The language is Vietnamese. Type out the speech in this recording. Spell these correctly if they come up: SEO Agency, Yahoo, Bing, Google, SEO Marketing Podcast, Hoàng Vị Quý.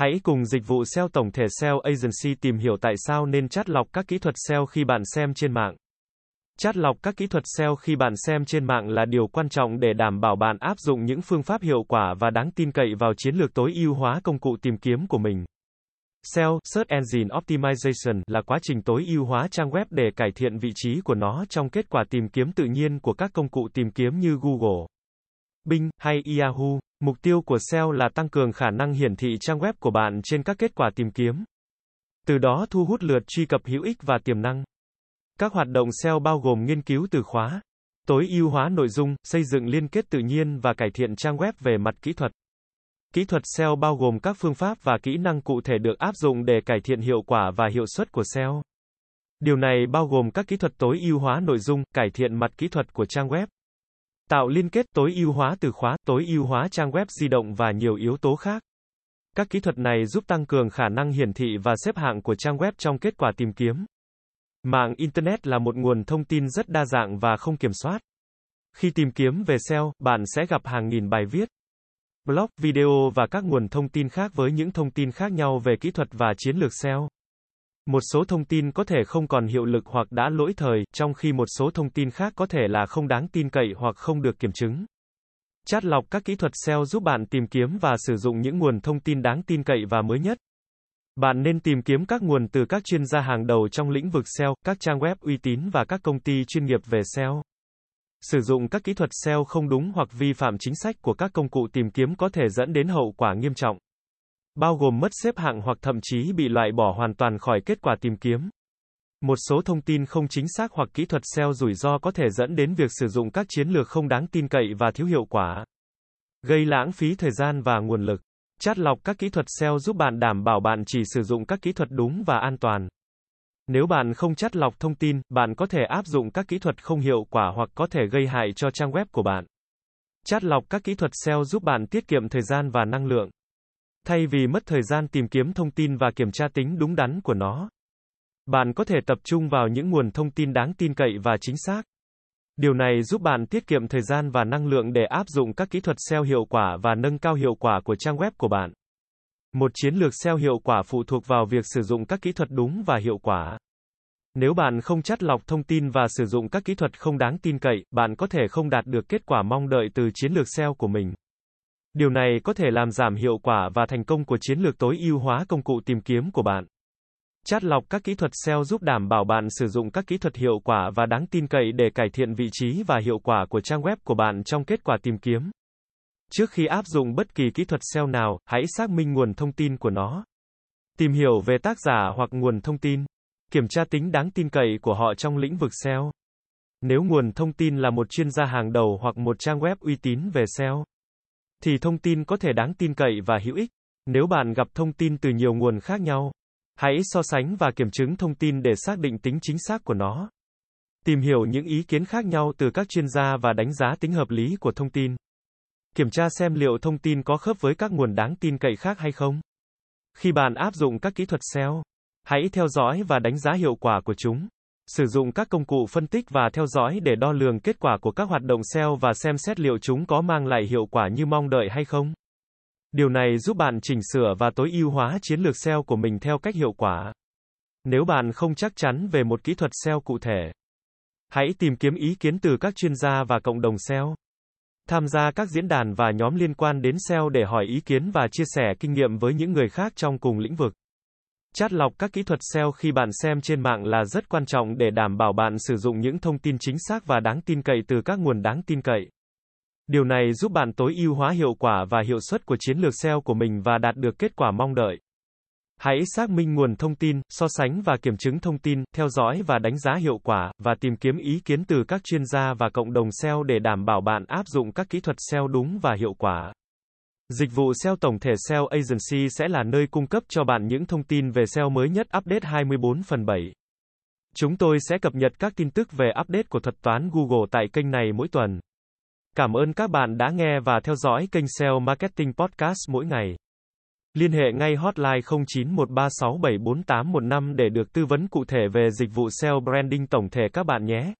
Hãy cùng dịch vụ SEO tổng thể SEO Agency tìm hiểu tại sao nên chắt lọc các kỹ thuật SEO khi bạn xem trên mạng. Chắt lọc các kỹ thuật SEO khi bạn xem trên mạng là điều quan trọng để đảm bảo bạn áp dụng những phương pháp hiệu quả và đáng tin cậy vào chiến lược tối ưu hóa công cụ tìm kiếm của mình. SEO, Search Engine Optimization, là quá trình tối ưu hóa trang web để cải thiện vị trí của nó trong kết quả tìm kiếm tự nhiên của các công cụ tìm kiếm như Google, Bing, hay Yahoo. Mục tiêu của SEO là tăng cường khả năng hiển thị trang web của bạn trên các kết quả tìm kiếm, từ đó thu hút lượt truy cập hữu ích và tiềm năng. Các hoạt động SEO bao gồm nghiên cứu từ khóa, tối ưu hóa nội dung, xây dựng liên kết tự nhiên và cải thiện trang web về mặt kỹ thuật. Kỹ thuật SEO bao gồm các phương pháp và kỹ năng cụ thể được áp dụng để cải thiện hiệu quả và hiệu suất của SEO. Điều này bao gồm các kỹ thuật tối ưu hóa nội dung, cải thiện mặt kỹ thuật của trang web, tạo liên kết, tối ưu hóa từ khóa, tối ưu hóa trang web di động và nhiều yếu tố khác. Các kỹ thuật này giúp tăng cường khả năng hiển thị và xếp hạng của trang web trong kết quả tìm kiếm. Mạng Internet là một nguồn thông tin rất đa dạng và không kiểm soát. Khi tìm kiếm về SEO, bạn sẽ gặp hàng nghìn bài viết, blog, video và các nguồn thông tin khác với những thông tin khác nhau về kỹ thuật và chiến lược SEO. Một số thông tin có thể không còn hiệu lực hoặc đã lỗi thời, trong khi một số thông tin khác có thể là không đáng tin cậy hoặc không được kiểm chứng. Chắt lọc các kỹ thuật SEO giúp bạn tìm kiếm và sử dụng những nguồn thông tin đáng tin cậy và mới nhất. Bạn nên tìm kiếm các nguồn từ các chuyên gia hàng đầu trong lĩnh vực SEO, các trang web uy tín và các công ty chuyên nghiệp về SEO. Sử dụng các kỹ thuật SEO không đúng hoặc vi phạm chính sách của các công cụ tìm kiếm có thể dẫn đến hậu quả nghiêm trọng, bao gồm mất xếp hạng hoặc thậm chí bị loại bỏ hoàn toàn khỏi kết quả tìm kiếm. Một số thông tin không chính xác hoặc kỹ thuật SEO rủi ro có thể dẫn đến việc sử dụng các chiến lược không đáng tin cậy và thiếu hiệu quả, gây lãng phí thời gian và nguồn lực. Chắt lọc các kỹ thuật SEO giúp bạn đảm bảo bạn chỉ sử dụng các kỹ thuật đúng và an toàn. Nếu bạn không chắt lọc thông tin, bạn có thể áp dụng các kỹ thuật không hiệu quả hoặc có thể gây hại cho trang web của bạn. Chắt lọc các kỹ thuật SEO giúp bạn tiết kiệm thời gian và năng lượng, thay vì mất thời gian tìm kiếm thông tin và kiểm tra tính đúng đắn của nó. Bạn có thể tập trung vào những nguồn thông tin đáng tin cậy và chính xác. Điều này giúp bạn tiết kiệm thời gian và năng lượng để áp dụng các kỹ thuật SEO hiệu quả và nâng cao hiệu quả của trang web của bạn. Một chiến lược SEO hiệu quả phụ thuộc vào việc sử dụng các kỹ thuật đúng và hiệu quả. Nếu bạn không chắt lọc thông tin và sử dụng các kỹ thuật không đáng tin cậy, bạn có thể không đạt được kết quả mong đợi từ chiến lược SEO của mình. Điều này có thể làm giảm hiệu quả và thành công của chiến lược tối ưu hóa công cụ tìm kiếm của bạn. Chắt lọc các kỹ thuật SEO giúp đảm bảo bạn sử dụng các kỹ thuật hiệu quả và đáng tin cậy để cải thiện vị trí và hiệu quả của trang web của bạn trong kết quả tìm kiếm. Trước khi áp dụng bất kỳ kỹ thuật SEO nào, hãy xác minh nguồn thông tin của nó. Tìm hiểu về tác giả hoặc nguồn thông tin. Kiểm tra tính đáng tin cậy của họ trong lĩnh vực SEO. Nếu nguồn thông tin là một chuyên gia hàng đầu hoặc một trang web uy tín về SEO, thì thông tin có thể đáng tin cậy và hữu ích. Nếu bạn gặp thông tin từ nhiều nguồn khác nhau, hãy so sánh và kiểm chứng thông tin để xác định tính chính xác của nó. Tìm hiểu những ý kiến khác nhau từ các chuyên gia và đánh giá tính hợp lý của thông tin. Kiểm tra xem liệu thông tin có khớp với các nguồn đáng tin cậy khác hay không. Khi bạn áp dụng các kỹ thuật SEO, hãy theo dõi và đánh giá hiệu quả của chúng. Sử dụng các công cụ phân tích và theo dõi để đo lường kết quả của các hoạt động SEO và xem xét liệu chúng có mang lại hiệu quả như mong đợi hay không. Điều này giúp bạn chỉnh sửa và tối ưu hóa chiến lược SEO của mình theo cách hiệu quả. Nếu bạn không chắc chắn về một kỹ thuật SEO cụ thể, hãy tìm kiếm ý kiến từ các chuyên gia và cộng đồng SEO. Tham gia các diễn đàn và nhóm liên quan đến SEO để hỏi ý kiến và chia sẻ kinh nghiệm với những người khác trong cùng lĩnh vực. Chắt lọc các kỹ thuật SEO khi bạn xem trên mạng là rất quan trọng để đảm bảo bạn sử dụng những thông tin chính xác và đáng tin cậy từ các nguồn đáng tin cậy. Điều này giúp bạn tối ưu hóa hiệu quả và hiệu suất của chiến lược SEO của mình và đạt được kết quả mong đợi. Hãy xác minh nguồn thông tin, so sánh và kiểm chứng thông tin, theo dõi và đánh giá hiệu quả, và tìm kiếm ý kiến từ các chuyên gia và cộng đồng SEO để đảm bảo bạn áp dụng các kỹ thuật SEO đúng và hiệu quả. Dịch vụ SEO tổng thể SEO Agency sẽ là nơi cung cấp cho bạn những thông tin về SEO mới nhất update 24/7. Chúng tôi sẽ cập nhật các tin tức về update của thuật toán Google tại kênh này mỗi tuần. Cảm ơn các bạn đã nghe và theo dõi kênh SEO Marketing Podcast mỗi ngày. Liên hệ ngay hotline 0913674815 để được tư vấn cụ thể về dịch vụ SEO Branding tổng thể các bạn nhé.